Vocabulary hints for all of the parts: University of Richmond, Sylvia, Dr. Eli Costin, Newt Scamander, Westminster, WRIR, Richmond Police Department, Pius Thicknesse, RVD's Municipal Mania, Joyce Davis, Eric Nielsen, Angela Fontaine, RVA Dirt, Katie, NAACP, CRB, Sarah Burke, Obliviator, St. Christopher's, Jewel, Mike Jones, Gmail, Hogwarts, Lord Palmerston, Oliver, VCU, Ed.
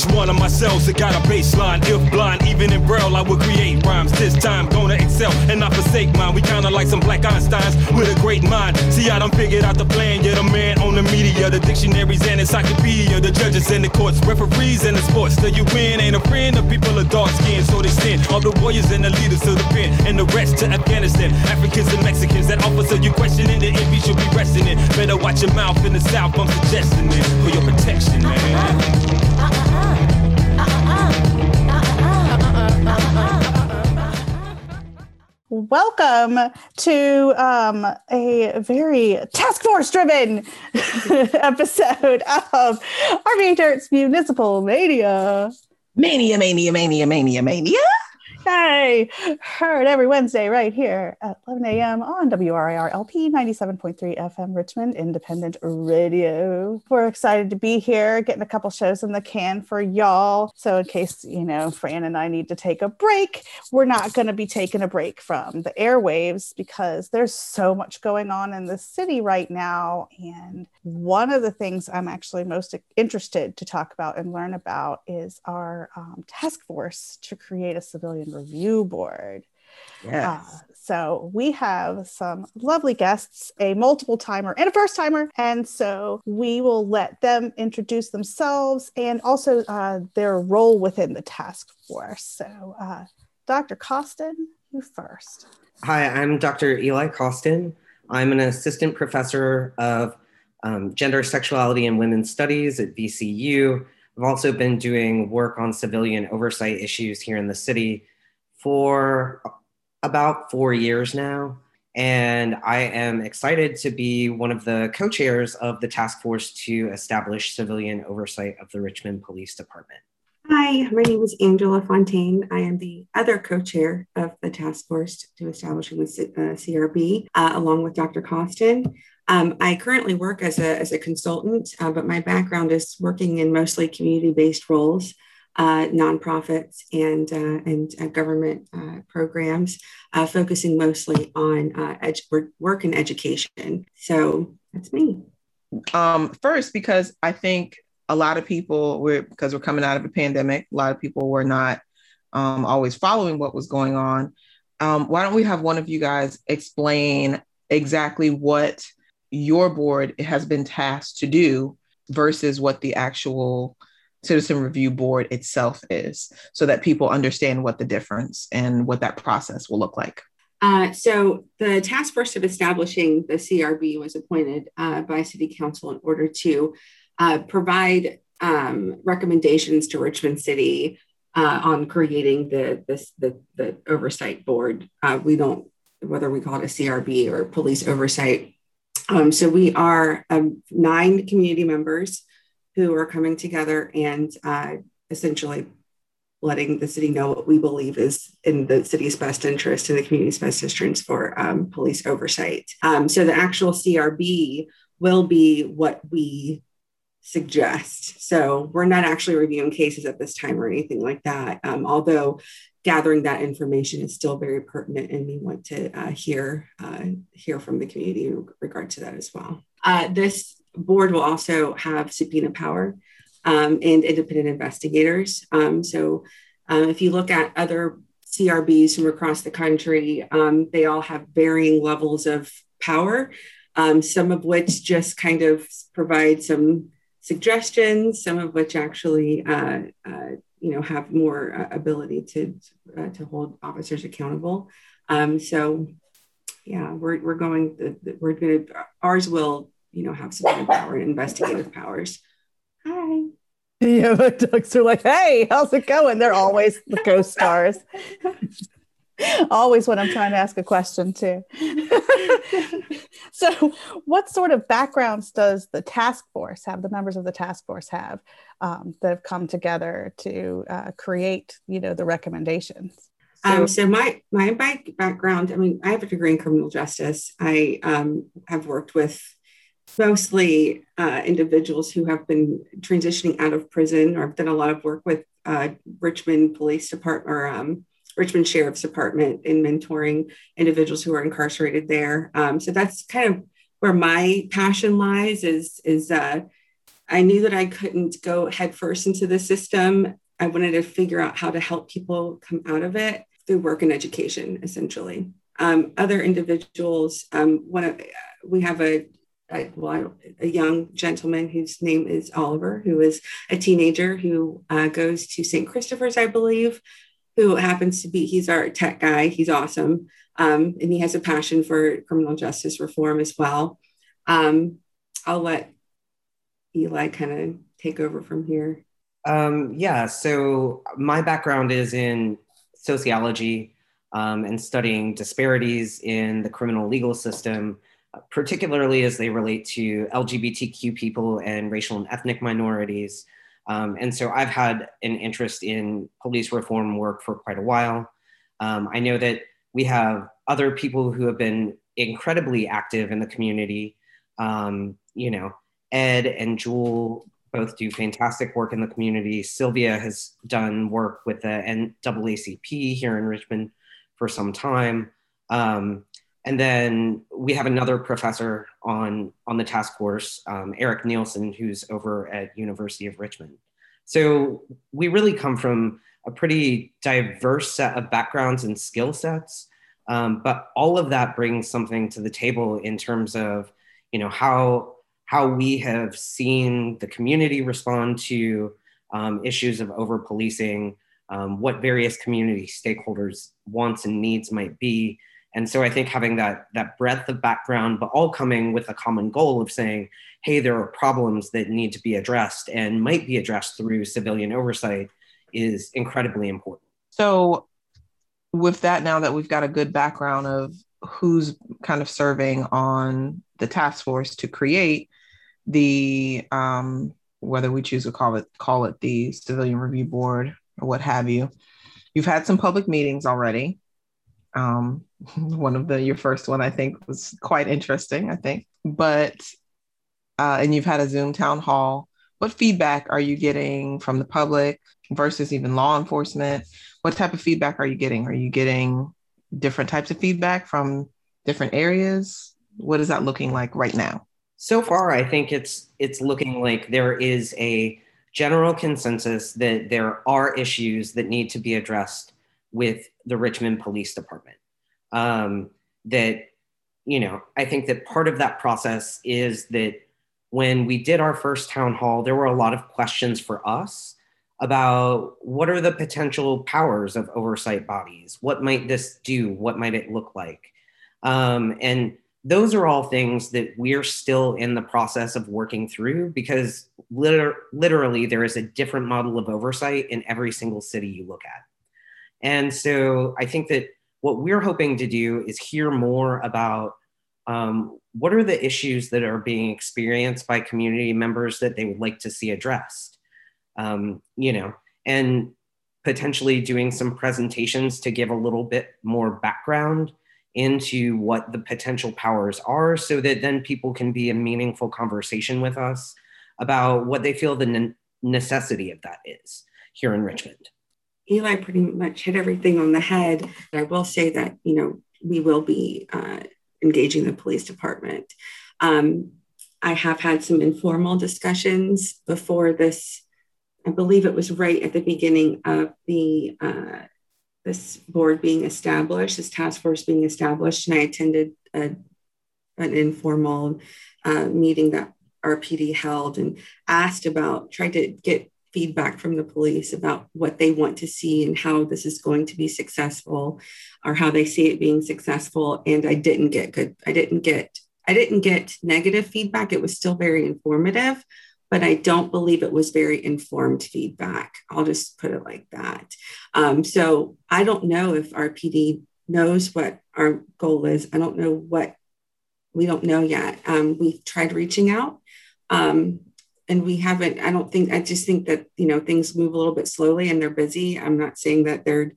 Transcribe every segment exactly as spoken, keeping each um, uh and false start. Each one of my cells that got a baseline. If blind, even in braille, I would create rhymes. This time, gonna excel and not forsake mine. We kinda like some black Einsteins with a great mind. See, I done figured out the plan. You're the man on the media, the dictionaries and encyclopedia, the judges and the courts, referees and the sports. Till you win, ain't a friend. The people are dark skinned, so they sin. All the warriors and the leaders to the pen, and the rest to Afghanistan. Africans and Mexicans, that officer you questioning, the envy should be resting in. Better watch your mouth in the South, I'm suggesting it for your protection, man. Welcome to um, a very task force driven episode of R V D's Municipal Mania. Mania, mania, mania, mania, mania. Hey, heard every Wednesday right here at eleven a.m. on W R I R L P ninety-seven point three F M Richmond Independent Radio. We're excited to be here, getting a couple shows in the can for y'all. So in case, you know, Fran and I need to take a break, we're not going to be taking a break from the airwaves because there's so much going on in the city right now. And one of the things I'm actually most interested to talk about and learn about is our um, task force to create a civilian review board. Yes. Uh, so we have some lovely guests, a multiple timer and a first timer. And so we will let them introduce themselves and also uh, their role within the task force. So uh, Doctor Costin, you first. Hi, I'm Doctor Eli Costin. I'm an assistant professor of um, gender, sexuality, and women's studies at V C U. I've also been doing work on civilian oversight issues here in the city for about four years now. And I am excited to be one of the co-chairs of the task force to establish civilian oversight of the Richmond Police Department. Hi, my name is Angela Fontaine. I am the other co-chair of the task force to establishing the C R B, uh, along with Doctor Costin. Um, I currently work as a, as a consultant, uh, but my background is working in mostly community-based roles, uh, nonprofits and, uh, and uh, government uh, programs, uh, focusing mostly on uh, edu- work and education. So that's me. Um, first, because I think a lot of people, we're, because we're coming out of a pandemic, a lot of people were not um, always following what was going on. Um, why don't we have one of you guys explain exactly what your board has been tasked to do versus what the actual citizen review board itself is, so that people understand what the difference and what that process will look like. Uh, so the task force of establishing the C R B was appointed uh, by City Council in order to uh, provide um, recommendations to Richmond City uh, on creating the, this, the, the oversight board. Uh, we don't, whether we call it a C R B or police oversight. Um, so we are um, nine community members who are coming together and uh, essentially letting the city know what we believe is in the city's best interest and the community's best interest for um, police oversight. Um, so the actual C R B will be what we suggest. So we're not actually reviewing cases at this time or anything like that, um, although gathering that information is still very pertinent, and we want to uh, hear uh, hear from the community in regard to that as well. Uh, this board will also have subpoena power um, and independent investigators. Um, so um, if you look at other C R Bs from across the country, um, they all have varying levels of power, um, some of which just kind of provide some suggestions, some of which actually uh, uh, you know, have more uh, ability to uh, to hold officers accountable. Um, so, yeah, we're we're going. The, the, we're going. Ours will, you know, have subpoena power and investigative powers. Hi. Yeah, my ducks are like, hey, how's it going? They're always the co-stars. Always when I'm trying to ask a question too. So, what sort of backgrounds does the task force have? The members of the task force have um, that have come together to uh, create, you know, the recommendations. So, um, so my my background. I mean, I have a degree in criminal justice. I um, have worked with mostly uh, individuals who have been transitioning out of prison, or I've done a lot of work with uh, Richmond Police Department or um, Richmond Sheriff's Department in mentoring individuals who are incarcerated there. Um, so that's kind of where my passion lies, is, is uh, I knew that I couldn't go headfirst into the system. I wanted to figure out how to help people come out of it through work and education, essentially. Um, other individuals, um, one of, we have a, a, well, a young gentleman whose name is Oliver, who is a teenager who uh, goes to Saint Christopher's, I believe, who happens to be, he's our tech guy. He's awesome. Um, and he has a passion for criminal justice reform as well. Um, I'll let Eli kind of take over from here. Um, yeah, so my background is in sociology um, and studying disparities in the criminal legal system, particularly as they relate to L G B T Q people and racial and ethnic minorities. Um, and so I've had an interest in police reform work for quite a while. Um, I know that we have other people who have been incredibly active in the community. Um, you know, Ed and Jewel both do fantastic work in the community. Sylvia has done work with the N double A C P here in Richmond for some time. Um, and then we have another professor on, on the task force, um, Eric Nielsen, who's over at University of Richmond. So we really come from a pretty diverse set of backgrounds and skill sets, um, but all of that brings something to the table in terms of, you know, how how we have seen the community respond to um, issues of over-policing, um, what various community stakeholders' wants and needs might be. And so I think having that, that breadth of background, but all coming with a common goal of saying, hey, there are problems that need to be addressed and might be addressed through civilian oversight is incredibly important. So with that, now that we've got a good background of who's kind of serving on the task force to create the, um, whether we choose to call it call it the Civilian Review Board or what have you. You've had some public meetings already. Um, one of the, your first one, I think, was quite interesting, I think. But, uh, and you've had a Zoom town hall. What feedback are you getting from the public versus even law enforcement? What type of feedback are you getting? Are you getting different types of feedback from different areas? What is that looking like right now? So far, I think it's it's looking like there is a general consensus that there are issues that need to be addressed with the Richmond Police Department. Um, that, you know, I think that part of that process is that when we did our first town hall, there were a lot of questions for us about what are the potential powers of oversight bodies? What might this do? What might it look like? Um, and those are all things that we're still in the process of working through because liter- literally there is a different model of oversight in every single city you look at. And so I think that what we're hoping to do is hear more about um, what are the issues that are being experienced by community members that they would like to see addressed, um, you know, and potentially doing some presentations to give a little bit more background into what the potential powers are so that then people can be a meaningful conversation with us about what they feel the ne- necessity of that is here in Richmond. Eli pretty much hit everything on the head. I will say that, you know, we will be uh, engaging the police department. Um, I have had some informal discussions before this. I believe it was right at the beginning of the uh, this board being established, this task force being established, and I attended a, an informal uh, meeting that R P D held and asked about, tried to get feedback from the police about what they want to see and how this is going to be successful or how they see it being successful. And I didn't get good, I didn't get, I didn't get negative feedback. It was still very informative, but I don't believe it was very informed feedback. I'll just put it like that. Um, so I don't know if R P D knows what our goal is. I don't know what, we don't know yet. Um, we've tried reaching out um, and we haven't, I don't think, I just think that, you know, things move a little bit slowly and they're busy. I'm not saying that they're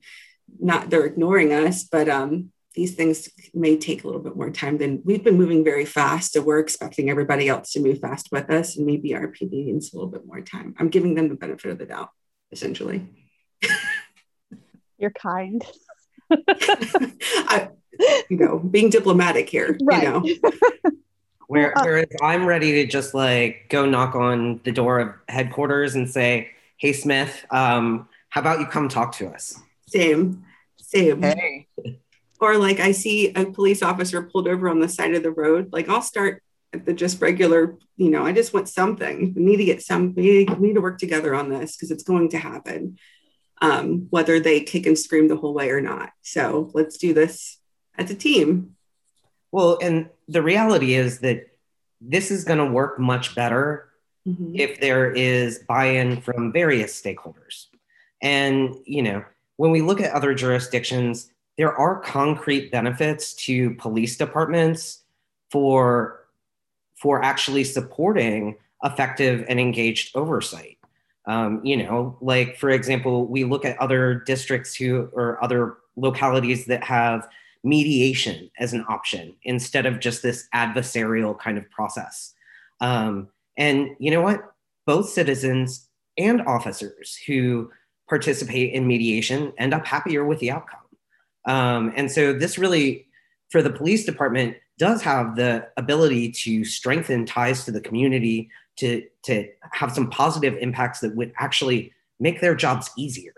not, they're ignoring us, but um, these things may take a little bit more time than we've been moving very fast. So we're expecting everybody else to move fast with us and maybe R P D needs a little bit more time. I'm giving them the benefit of the doubt, essentially. You're kind. I, you know, being diplomatic here, right. You know. Where, whereas I'm ready to just like go knock on the door of headquarters and say, hey, Smith, um, how about you come talk to us? Same, same. Hey. Or like I see a police officer pulled over on the side of the road. Like I'll start at the just regular, you know, I just want something. We need to get some, we need to work together on this because it's going to happen. Um, whether they kick and scream the whole way or not. So let's do this as a team. Well, and the reality is that this is going to work much better mm-hmm. if there is buy-in from various stakeholders. And, you know, when we look at other jurisdictions, there are concrete benefits to police departments for, for actually supporting effective and engaged oversight. Um, you know, like, for example, we look at other districts who or other localities that have mediation as an option instead of just this adversarial kind of process. Um, and you know what? Both citizens and officers who participate in mediation end up happier with the outcome. Um, and so this really, for the police department, does have the ability to strengthen ties to the community, to, to have some positive impacts that would actually make their jobs easier.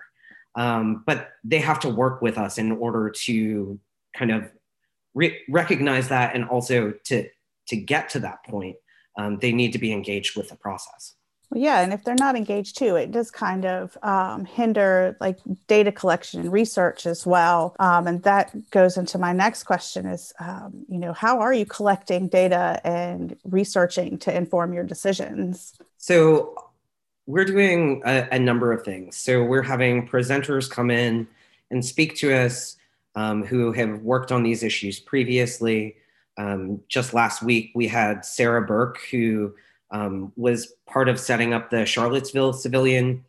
Um, but they have to work with us in order to kind of re- recognize that, and also to, to get to that point, um, they need to be engaged with the process. Well, yeah, and if they're not engaged too, it does kind of um, hinder like data collection and research as well. Um, and that goes into my next question is, um, you know, how are you collecting data and researching to inform your decisions? So we're doing a, a number of things. So we're having presenters come in and speak to us um, who have worked on these issues previously. Um, just last week, we had Sarah Burke, who Um, was part of setting up the Charlottesville Civilian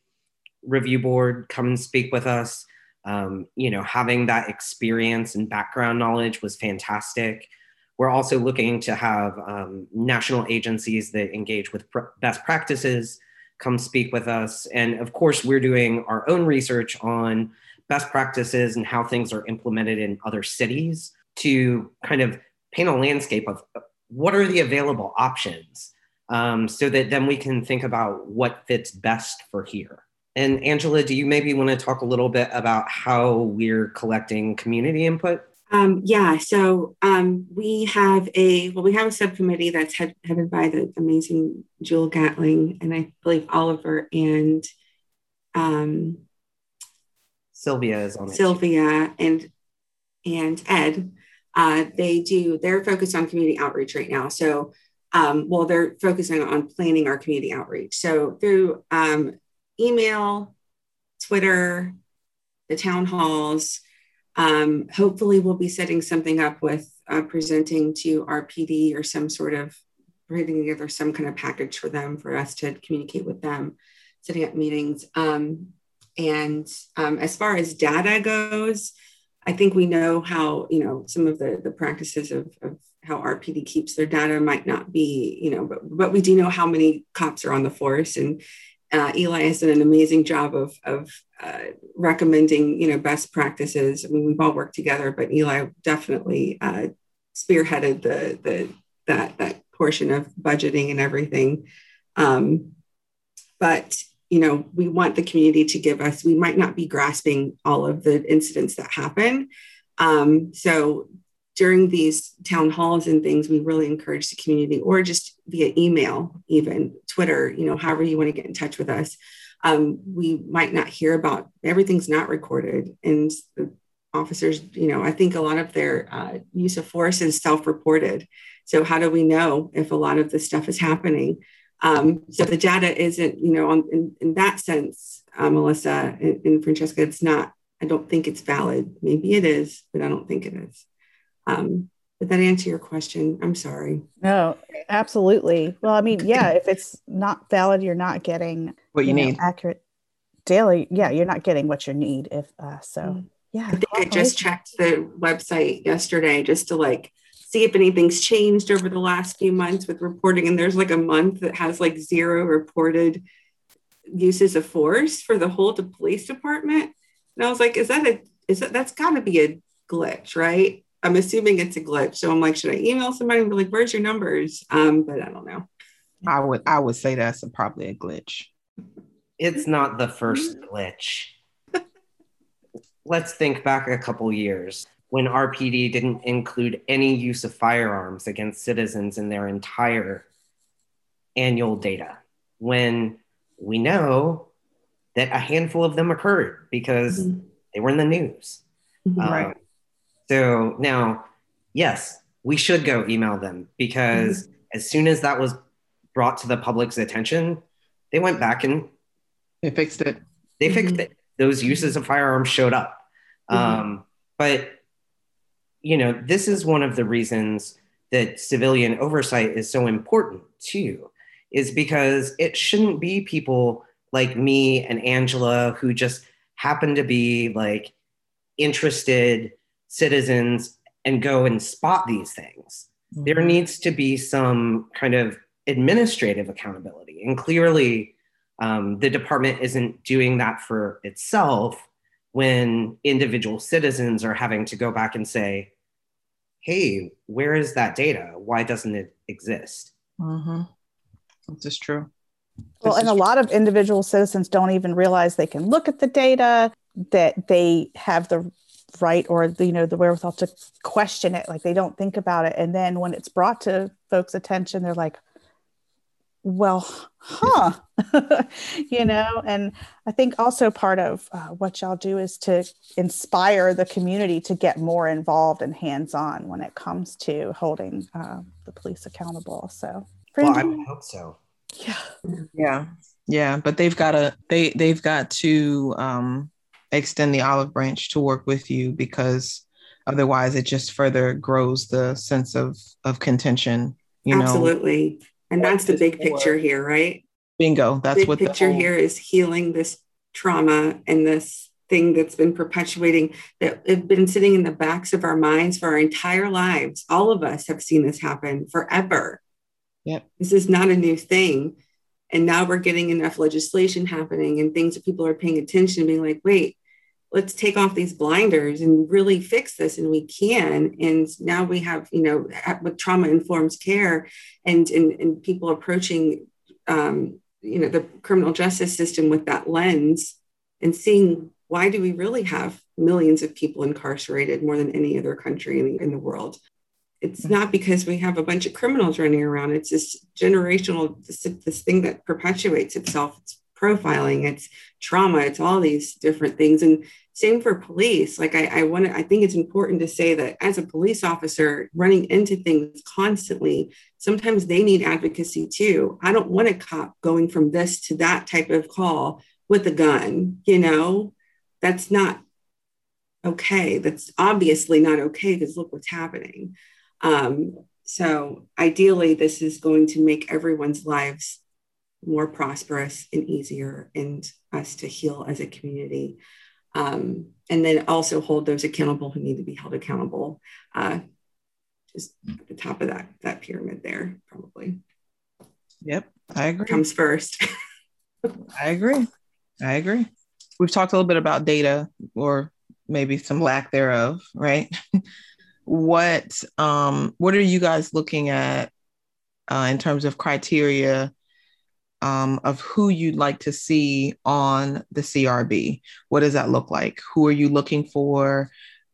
Review Board, come and speak with us. Um, you know, having that experience and background knowledge was fantastic. We're also looking to have um, national agencies that engage with pr- best practices come speak with us. And of course, we're doing our own research on best practices and how things are implemented in other cities to kind of paint a landscape of what are the available options. Um, so that then we can think about what fits best for here. And Angela, do you maybe want to talk a little bit about how we're collecting community input? Um, yeah, so um, we have a, well, we have a subcommittee that's head, headed by the amazing Jewel Gatling, and I believe Oliver and um, Sylvia is on it. Sylvia and, and Ed, uh, they do, they're focused on community outreach right now. So Um, well, they're focusing on planning our community outreach. So through um, email, Twitter, the town halls, um, hopefully we'll be setting something up with uh, presenting to our P D or some sort of, putting together some kind of package for them, for us to communicate with them, setting up meetings. Um, and um, as far as data goes, I think we know how, you know, some of the, the practices of, of how R P D keeps their data might not be, you know, but, but we do know how many cops are on the force. And uh, Eli has done an amazing job of, of uh, recommending, you know, best practices. I mean, we've all worked together, but Eli definitely uh, spearheaded the, the, that, that portion of budgeting and everything. Um, but you know, we want the community to give us, we might not be grasping all of the incidents that happen. Um, so during these town halls and things, we really encourage the community, or just via email, even Twitter, you know, however you want to get in touch with us. Um, we might not hear about, everything's not recorded. And the officers, you know, I think a lot of their uh, use of force is self-reported. So how do we know if a lot of this stuff is happening? Um, so the data isn't, you know, on, in, in that sense, uh, Melissa and, and Francesca, it's not, I don't think it's valid. Maybe it is, but I don't think it is. Um, did that answer your question? I'm sorry. No, absolutely. Well, I mean, yeah, if it's not valid, you're not getting what you, you know, need. Accurate daily. Yeah. You're not getting what you need. If, uh, so yeah. I think I just checked the website yesterday just to like, see if anything's changed over the last few months with reporting. And there's like a month that has like zero reported uses of force for the whole police department. And I was like, is that a, is that, that's gotta be a glitch, right? I'm assuming it's a glitch. So I'm like, should I email somebody and be like, where's your numbers? Um, but I don't know. I would I would say that's a, probably a glitch. It's not the first glitch. Let's think back a couple years when R P D didn't include any use of firearms against citizens in their entire annual data, when we know that a handful of them occurred because mm-hmm. they were in the news. Mm-hmm. Um, right. So now, yes, we should go email them because mm-hmm. as soon as that was brought to the public's attention, they went back and they fixed it. They mm-hmm. fixed it. Those uses of firearms showed up. Mm-hmm. Um, but, you know, this is one of the reasons that civilian oversight is so important too, is because it shouldn't be people like me and Angela who just happen to be like interested citizens and go and spot these things. Mm-hmm. There needs to be some kind of administrative accountability. And clearly um, the department isn't doing that for itself when individual citizens are having to go back and say, hey, where is that data? Why doesn't it exist? Mm-hmm. This is true. Well, and a lot of individual citizens don't even realize they can look at the data, that they have the right or the, you know, the wherewithal to question it. Like they don't think about it. And then when it's brought to folks' attention, they're like, well, huh, you know, and I think also part of uh, what y'all do is to inspire the community to get more involved and hands-on when it comes to holding uh, the police accountable. So, well, I would hope so. Yeah. Yeah. Yeah. But they've got to, they, they've got to um, extend the olive branch to work with you, because otherwise it just further grows the sense of, of contention, you know. Absolutely. And that's the big picture here, right? Bingo. That's what the big picture here is, healing this trauma and this thing that's been perpetuating, that have been sitting in the backs of our minds for our entire lives. All of us have seen this happen forever. Yep. This is not a new thing. And now we're getting enough legislation happening and things that people are paying attention to, being like, wait, let's take off these blinders and really fix this. And we can. And now we have, you know, with trauma-informed care and, and, and people approaching, um, you know, the criminal justice system with that lens and seeing, why do we really have millions of people incarcerated more than any other country in the, in the world? It's not because we have a bunch of criminals running around. It's this generational, this, this thing that perpetuates itself. It's profiling, it's trauma, it's all these different things. And same for police. Like I, I want to, I think it's important to say that as a police officer running into things constantly, sometimes they need advocacy too. I don't want a cop going from this to that type of call with a gun, you know, that's not okay. That's obviously not okay because look what's happening. Um, so ideally, this is going to make everyone's lives more prosperous and easier, and us to heal as a community. Um, and then also hold those accountable who need to be held accountable. Uh, just at the top of that, that pyramid there, probably. Yep, I agree. Comes first. I agree. I agree. We've talked a little bit about data, or maybe some lack thereof, right? What um, what are you guys looking at uh, in terms of criteria um, of who you'd like to see on the C R B? What does that look like? Who are you looking for?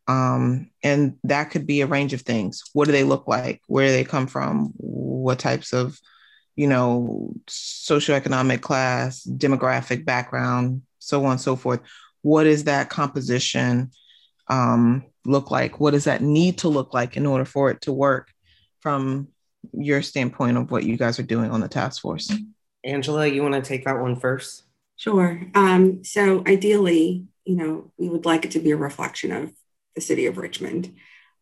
Um, and that could be a range of things. What do they look like? Where do they come from? What types of, you know, socioeconomic class, demographic background, so on and so forth. What is that composition um, look like? What does that need to look like in order for it to work from your standpoint of what you guys are doing on the task force? Angela, you want to take that one first? Sure. Um, so ideally, you know, we would like it to be a reflection of the city of Richmond.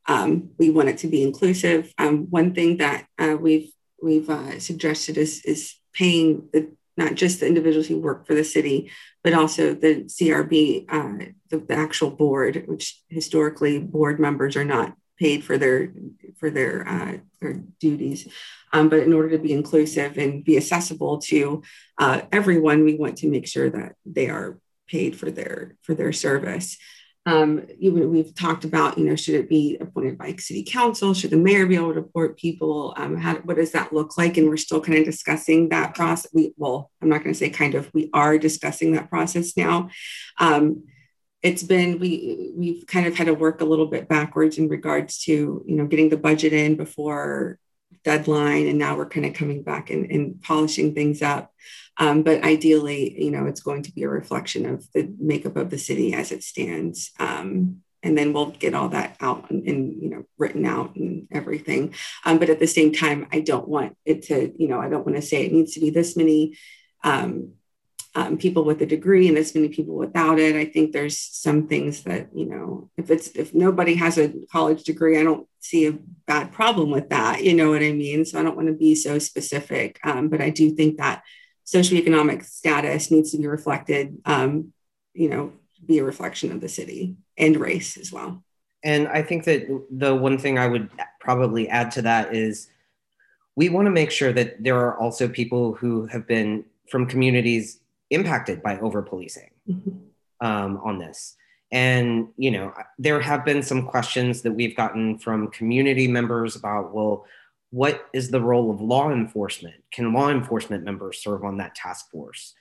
Um, we want it to be inclusive. Um, one thing that uh, we've we've uh, suggested is is paying the not just the individuals who work for the city, but also the C R B, uh, the, the actual board, which historically board members are not paid for their for their uh, their duties. Um, but in order to be inclusive and be accessible to uh, everyone, we want to make sure that they are paid for their for their service. Um, you, we've talked about, you know, should it be appointed by city council? Should the mayor be able to appoint people? Um, how, what does that look like? And we're still kind of discussing that process. We, well, I'm not going to say kind of, we are discussing that process now. Um, it's been, we, we've kind of had to work a little bit backwards in regards to, you know, getting the budget in before deadline. And now we're kind of coming back and, and polishing things up. Um, but ideally, you know, it's going to be a reflection of the makeup of the city as it stands. Um, and then we'll get all that out and, and you know, written out and everything. Um, but at the same time, I don't want it to, you know, I don't want to say it needs to be this many um, um, people with a degree and this many people without it. I think there's some things that, you know, if it's, if nobody has a college degree, I don't see a bad problem with that. You know what I mean? So I don't want to be so specific, um, but I do think that socioeconomic status needs to be reflected, um, you know, be a reflection of the city and race as well. And I think that the one thing I would probably add to that is we want to make sure that there are also people who have been from communities impacted by over-policing mm-hmm. um, on this. And, you know, there have been some questions that we've gotten from community members about, well, what is the role of law enforcement? Can law enforcement members serve on that task force?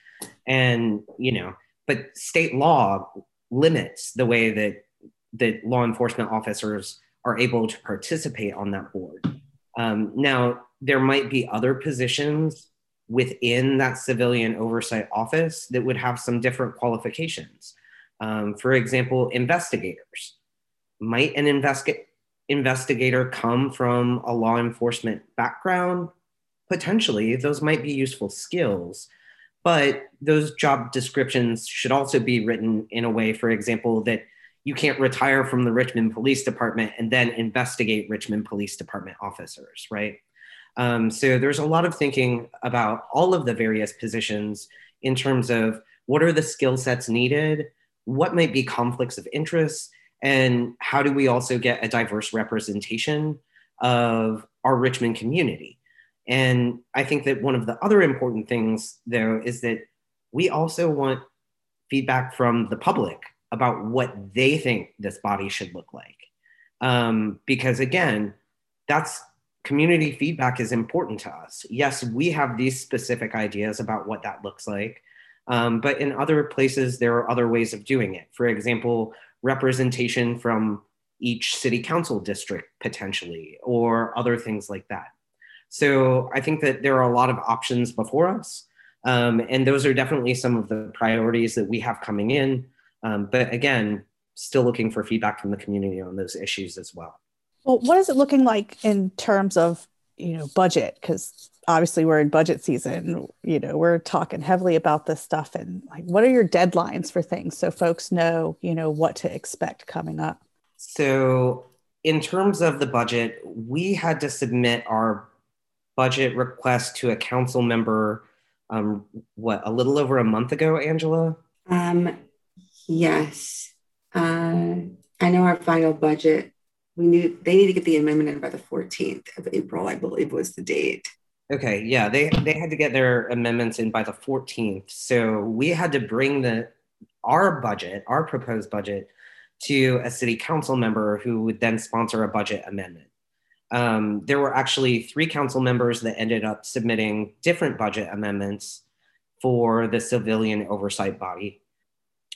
And, you know, but state law limits the way that, that law enforcement officers are able to participate on that board. Um, now, there might be other positions within that civilian oversight office that would have some different qualifications. Um, for example, investigators. Might an investigator investigator come from a law enforcement background? Potentially, those might be useful skills, but those job descriptions should also be written in a way, for example, that you can't retire from the Richmond Police Department and then investigate Richmond Police Department officers, right? Um, so there's a lot of thinking about all of the various positions in terms of what are the skill sets needed, what might be conflicts of interest, and how do we also get a diverse representation of our Richmond community? And I think that one of the other important things, though, is that we also want feedback from the public about what they think this body should look like. Um, because again, that's community feedback is important to us. Yes, we have these specific ideas about what that looks like, um, but in other places, there are other ways of doing it. For example, representation from each city council district potentially, or other things like that. So I think that there are a lot of options before us. Um, and those are definitely some of the priorities that we have coming in. Um, but again, still looking for feedback from the community on those issues as well. Well, what is it looking like in terms of, you know, budget? Because obviously we're in budget season, you know, we're talking heavily about this stuff, and like, what are your deadlines for things so folks know, you know, what to expect coming up? So in terms of the budget, we had to submit our budget request to a council member, um, what, a little over a month ago, Angela? Um, yes. Uh, I know our final budget, we need, they need to get the amendment in by the fourteenth of April, I believe was the date. Okay, yeah, they, they had to get their amendments in by the fourteenth. So we had to bring the our budget, our proposed budget, to a city council member who would then sponsor a budget amendment. Um, there were actually three council members that ended up submitting different budget amendments for the civilian oversight body.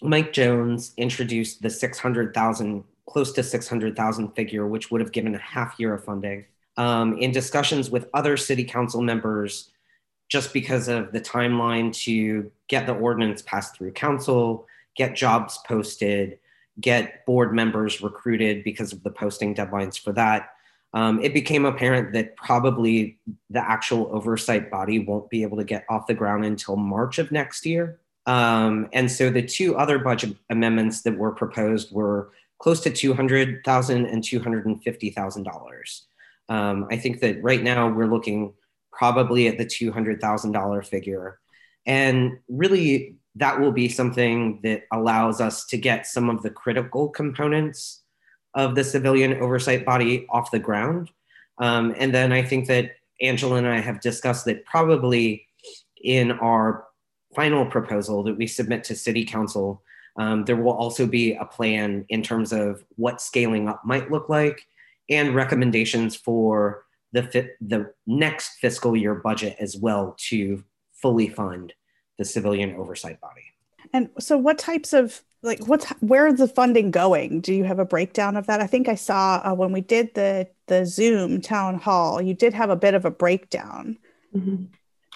Mike Jones introduced the six hundred thousand, close to six hundred thousand figure, which would have given a half year of funding. Um, in discussions with other city council members, just because of the timeline to get the ordinance passed through council, get jobs posted, get board members recruited because of the posting deadlines for that, um, it became apparent that probably the actual oversight body won't be able to get off the ground until March of next year. Um, and so the two other budget amendments that were proposed were close to two hundred thousand dollars and two hundred fifty thousand dollars. Um, I think that right now we're looking probably at the two hundred thousand dollars figure. And really that will be something that allows us to get some of the critical components of the civilian oversight body off the ground. Um, and then I think that Angela and I have discussed that probably in our final proposal that we submit to City Council, Um, there will also be a plan in terms of what scaling up might look like and recommendations for the, fi the next fiscal year budget as well to fully fund the civilian oversight body. And so what types of, like, what's, where is the funding going? Do you have a breakdown of that? I think I saw uh, when we did the, the Zoom town hall, you did have a bit of a breakdown. Mm-hmm.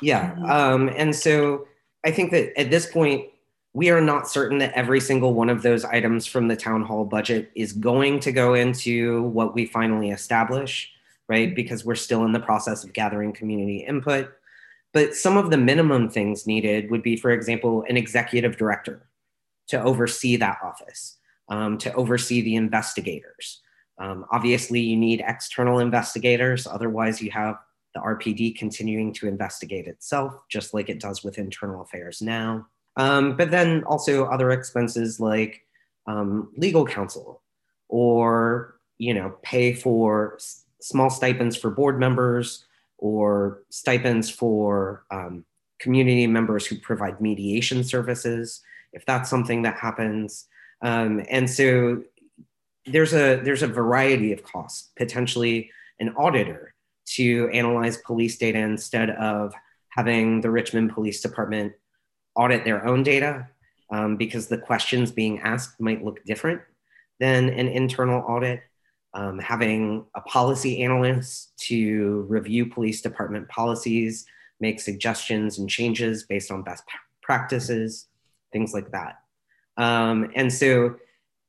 Yeah. Um, and so I think that at this point, we are not certain that every single one of those items from the town hall budget is going to go into what we finally establish, right? Because we're still in the process of gathering community input. But some of the minimum things needed would be, for example, an executive director to oversee that office, um, to oversee the investigators. Um, obviously, you need external investigators. Otherwise, you have the R P D continuing to investigate itself, just like it does with internal affairs now. Um, but then also other expenses like um, legal counsel, or, you know, pay for s small stipends for board members, or stipends for um, community members who provide mediation services, if that's something that happens. Um, and so there's a, there's a variety of costs, potentially an auditor to analyze police data instead of having the Richmond Police Department audit their own data, um, because the questions being asked might look different than an internal audit. Um, having a policy analyst to review police department policies, make suggestions and changes based on best practices, things like that. Um, and so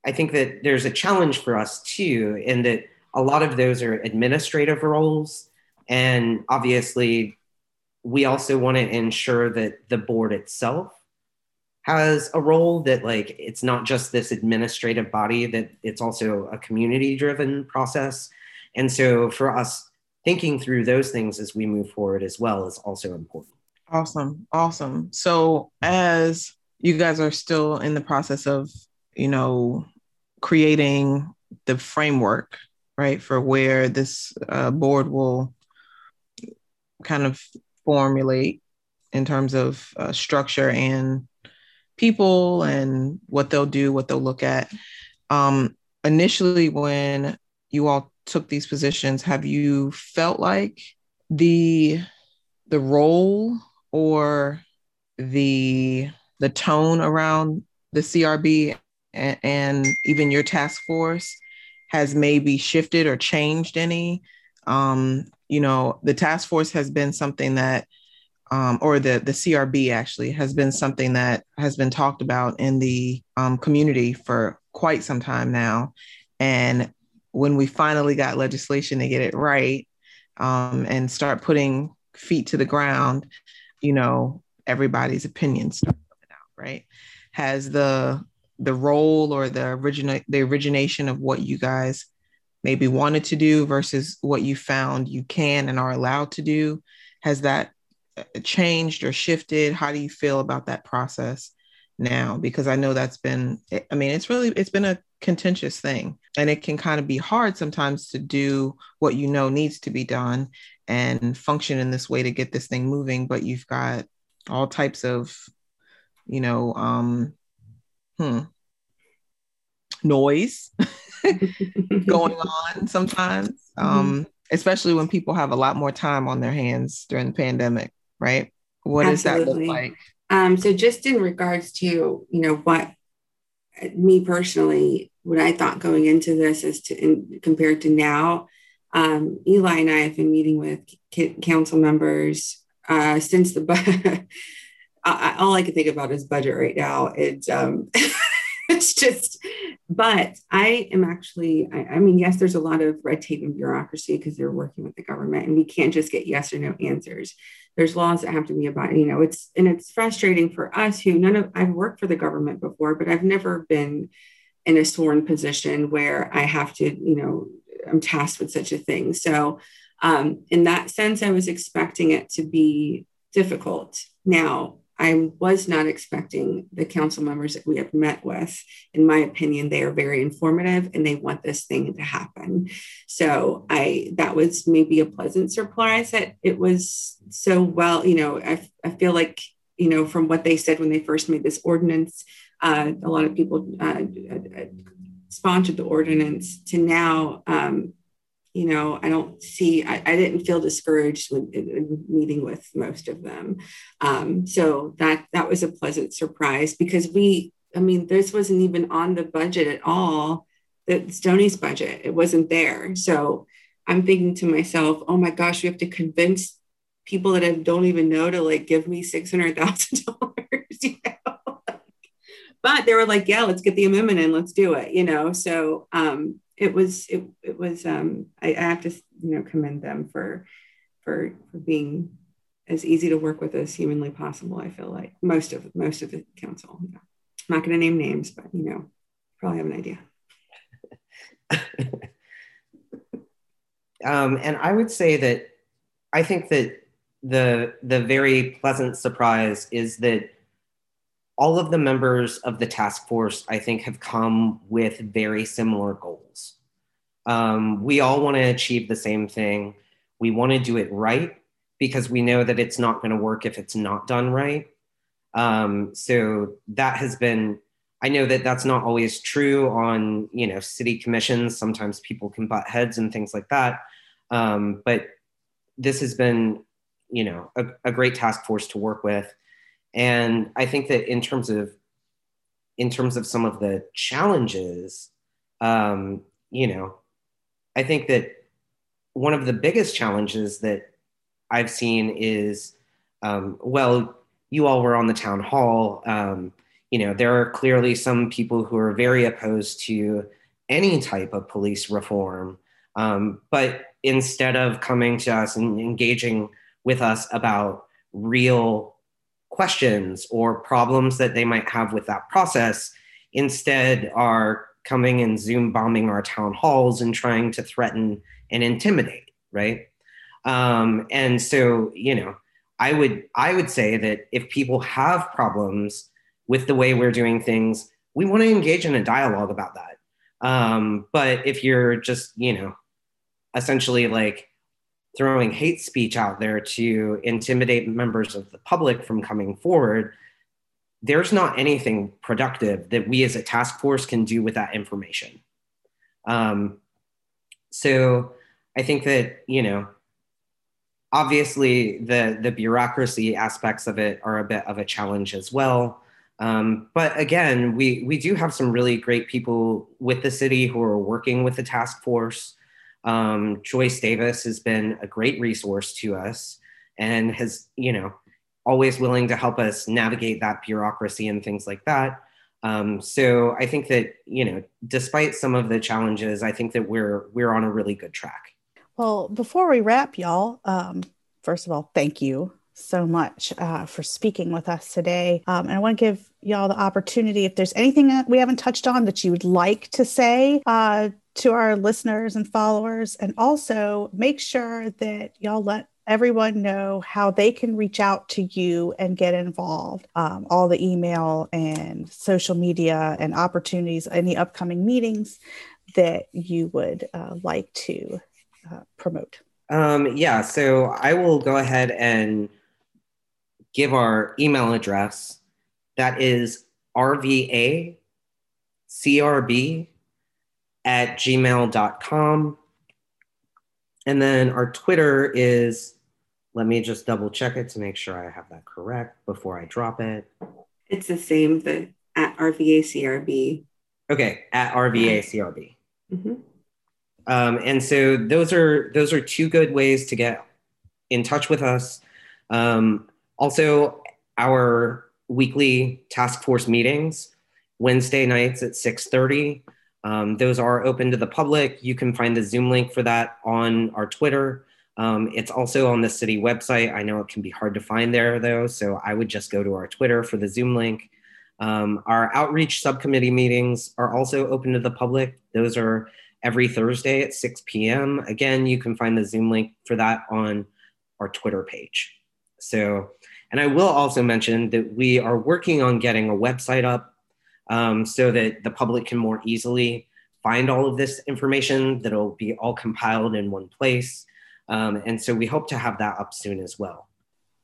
I think that there's a challenge for us too, in that a lot of those are administrative roles. And obviously, we also want to ensure that the board itself has a role, that like it's not just this administrative body, that it's also a community driven process. And so for us, thinking through those things as we move forward as well is also important. Awesome. Awesome. So as you guys are still in the process of, you know, creating the framework, right, for where this uh, board will kind of formulate in terms of uh, structure and people and what they'll do, what they'll look at. Um, initially, when you all took these positions, have you felt like the the role or the the tone around the C R B and, and even your task force has maybe shifted or changed any? Um, you know, the task force has been something that Um, or the, the C R B actually has been something that has been talked about in the um, community for quite some time now. And when we finally got legislation to get it right um, and start putting feet to the ground, you know, everybody's opinions started coming out, right? Has the the role or the origina- the origination of what you guys maybe wanted to do versus what you found you can and are allowed to do, has that changed or shifted? How do you feel about that process now? Because I know that's been, I mean, it's really, it's been a contentious thing, and it can kind of be hard sometimes to do what you know needs to be done and function in this way to get this thing moving. But you've got all types of, you know, um, hmm, noise going on sometimes, um, especially when people have a lot more time on their hands during the pandemic. Right? What Absolutely. Does that look like? Um, so just in regards to, you know, what me personally, what I thought going into this is to, in, compared to now, um, Eli and I have been meeting with c council members uh, since the, bu I, all I can think about is budget right now. It's, um, it's just, but I am actually, I, I mean, yes, there's a lot of red tape and bureaucracy because they're working with the government and we can't just get yes or no answers. There's laws that have to be about, you know, it's, and it's frustrating for us who none of, I've worked for the government before, but I've never been in a sworn position where I have to, you know, I'm tasked with such a thing. So um, in that sense, I was expecting it to be difficult. Now, I was not expecting the council members that we have met with. In my opinion, they are very informative and they want this thing to happen. So I, that was maybe a pleasant surprise that it was so well, you know, I, I feel like you know, from what they said when they first made this ordinance, uh, a lot of people uh, sponsored the ordinance to now, um, you know, I don't see, I, I didn't feel discouraged when, in meeting with most of them. Um, so that, that was a pleasant surprise, because we, I mean, this wasn't even on the budget at all. That Stoney's budget, it wasn't there. So I'm thinking to myself, oh my gosh, we have to convince people that I don't even know to like give me six hundred thousand dollars, you know? But they were like, yeah, let's get the amendment in, let's do it, you know? So um, it was, it, it was, um, I, I have to, you know, commend them for, for, for being as easy to work with as humanly possible. I feel like most of, most of the council, yeah. I'm not going to name names, but you know, probably have an idea. um, and I would say that I think that the the very pleasant surprise is that all of the members of the task force, I think, have come with very similar goals. Um, we all want to achieve the same thing. We want to do it right, because we know that it's not going to work if it's not done right. Um, so that has been, I know that that's not always true on, you know, city commissions. Sometimes people can butt heads and things like that. Um, but this has been, you know, a, a great task force to work with. And I think that in terms of, in terms of some of the challenges, um, you know, I think that one of the biggest challenges that I've seen is, um, well, you all were on the town hall. Um, You know, there are clearly some people who are very opposed to any type of police reform, um, but instead of coming to us and engaging with us about real questions or problems that they might have with that process, instead are coming and Zoom bombing our town halls and trying to threaten and intimidate, right? Um, and so, you know, I would I would say that if people have problems with the way we're doing things, we want to engage in a dialogue about that. Um, but if you're just, you know, essentially like throwing hate speech out there to intimidate members of the public from coming forward, there's not anything productive that we as a task force can do with that information. Um, so I think that, you know, obviously the, the bureaucracy aspects of it are a bit of a challenge as well. Um, but again, we, we do have some really great people with the city who are working with the task force. Um, Joyce Davis has been a great resource to us and has, you know, always willing to help us navigate that bureaucracy and things like that. Um, so I think that, you know, despite some of the challenges, I think that we're, we're on a really good track. Well, before we wrap, y'all, um, first of all, thank you so much uh, for speaking with us today. Um, and I want to give y'all the opportunity, if there's anything that we haven't touched on that you would like to say uh, to our listeners and followers, and also make sure that y'all let everyone know how they can reach out to you and get involved. Um, all the email and social media and opportunities, any upcoming meetings that you would uh, like to uh, promote. Um, yeah, so I will go ahead and give our email address. That is r v a c r b at gmail dot com. And then our Twitter is, let me just double check it to make sure I have that correct before I drop it. It's the same, the at r v a c r b. Okay, at r v a c r b. Mm-hmm. Um, and so those are, those are two good ways to get in touch with us. Um, Also, our weekly task force meetings, Wednesday nights at six thirty. Um, those are open to the public. You can find the Zoom link for that on our Twitter. Um, it's also on the city website. I know it can be hard to find there though, so I would just go to our Twitter for the Zoom link. Um, our outreach subcommittee meetings are also open to the public. Those are every Thursday at six p.m. Again, you can find the Zoom link for that on our Twitter page. So, and I will also mention that we are working on getting a website up um, so that the public can more easily find all of this information that'll be all compiled in one place. Um, and so we hope to have that up soon as well.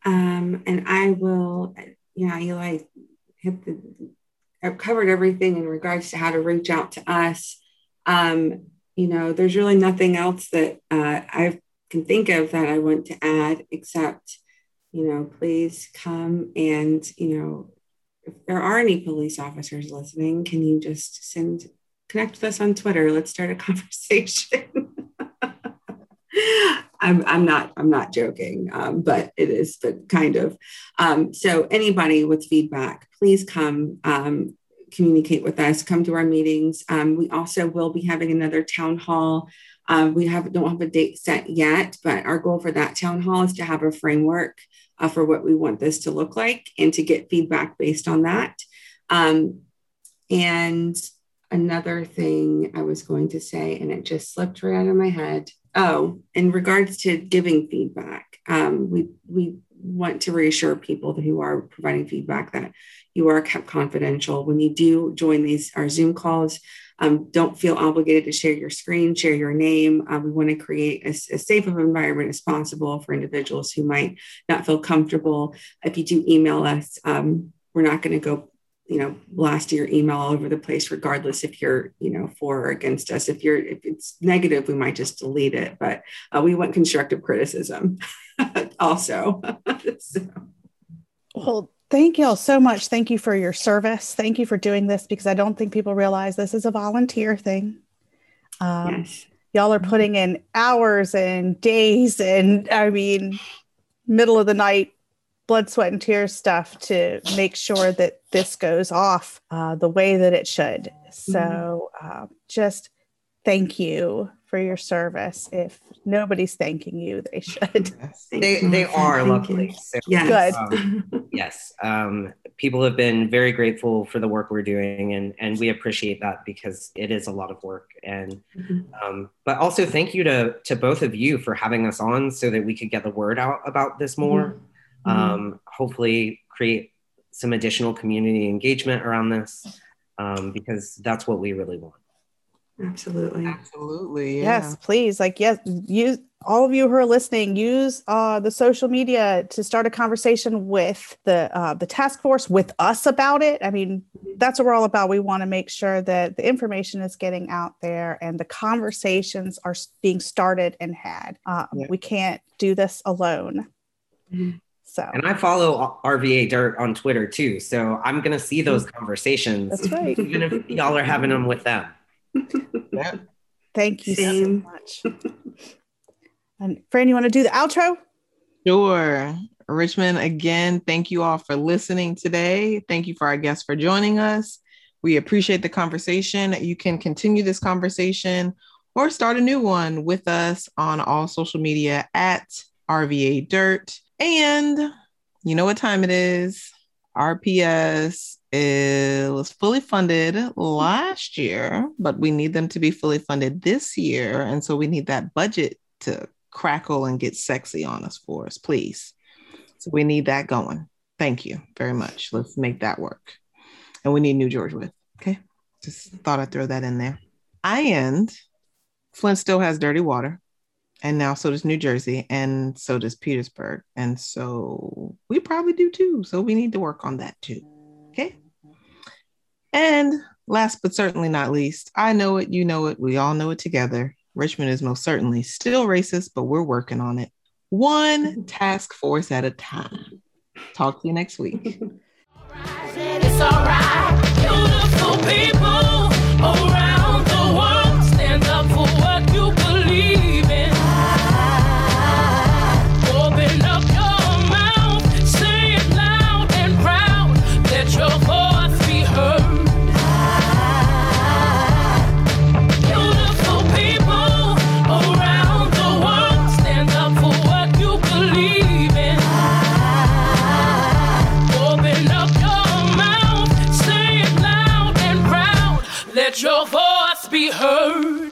Um, and I will yeah, Eli hit the, I've covered everything in regards to how to reach out to us. Um, you know, there's really nothing else that uh, I can think of that I want to add, except, you know, please come and, you know, if there are any police officers listening, can you just send, connect with us on Twitter? Let's start a conversation. I'm, I'm not, I'm not joking, um, but it is, but kind of. Um, so anybody with feedback, please come um, communicate with us, come to our meetings. Um, we also will be having another town hall. Uh, we have, don't have a date set yet, but our goal for that town hall is to have a framework uh, for what we want this to look like and to get feedback based on that. Um, and another thing I was going to say, and it just slipped right out of my head. Oh, in regards to giving feedback, um, we we want to reassure people who are providing feedback that you are kept confidential. When you do join these our Zoom calls, um, don't feel obligated to share your screen, share your name. Uh, we want to create a, a safe of environment as possible for individuals who might not feel comfortable. If you do email us, um, we're not going to go, you know, blast your email all over the place, regardless if you're, you know, for or against us. If you're, if it's negative, we might just delete it, but uh, we want constructive criticism also. So. Well, thank y'all so much. Thank you for your service. Thank you for doing this, because I don't think people realize this is a volunteer thing. Um, yes. Y'all are putting in hours and days and, I mean, middle of the night, blood, sweat, and tears stuff to make sure that this goes off uh, the way that it should. So uh, just thank you for your service. If nobody's thanking you, they should. Yes. They they are, luckily. So, yes. Good. Um, yes. Um, people have been very grateful for the work we're doing, and, and we appreciate that, because it is a lot of work. And mm-hmm. um, but also thank you to, to both of you for having us on so that we could get the word out about this more. Mm-hmm. Um, hopefully create some additional community engagement around this, um, because that's what we really want. Absolutely. Absolutely. Yeah. Yes, please. Like, yes, use all of you who are listening, use uh, the social media to start a conversation with the, uh, the task force, with us about it. I mean, that's what we're all about. We want to make sure that the information is getting out there and the conversations are being started and had. Um, yeah. We can't do this alone. Mm-hmm. So. And I follow R V A Dirt on Twitter too. So I'm going to see those conversations. That's right. Even if y'all are having them with them. Yeah. Thank you Same. so much. And Fran, you want to do the outro? Sure. Richmond, again, thank you all for listening today. Thank you for our guests for joining us. We appreciate the conversation. You can continue this conversation or start a new one with us on all social media at R V A Dirt. And you know what time it is. R P S is, was fully funded last year, but we need them to be fully funded this year. And so we need that budget to crackle and get sexy on us for us, please. So we need that going. Thank you very much. Let's make that work. And we need New George with, okay? Just thought I'd throw that in there. And Flint still has dirty water. And now so does New Jersey, and so does Petersburg. And so we probably do too. So we need to work on that too. Okay. And last but certainly not least, I know it, you know it, we all know it together. Richmond is most certainly still racist, but we're working on it. One task force at a time. Talk to you next week. All right, it's all right. Beautiful people around the world, stand up for what you believe. Your voice be heard.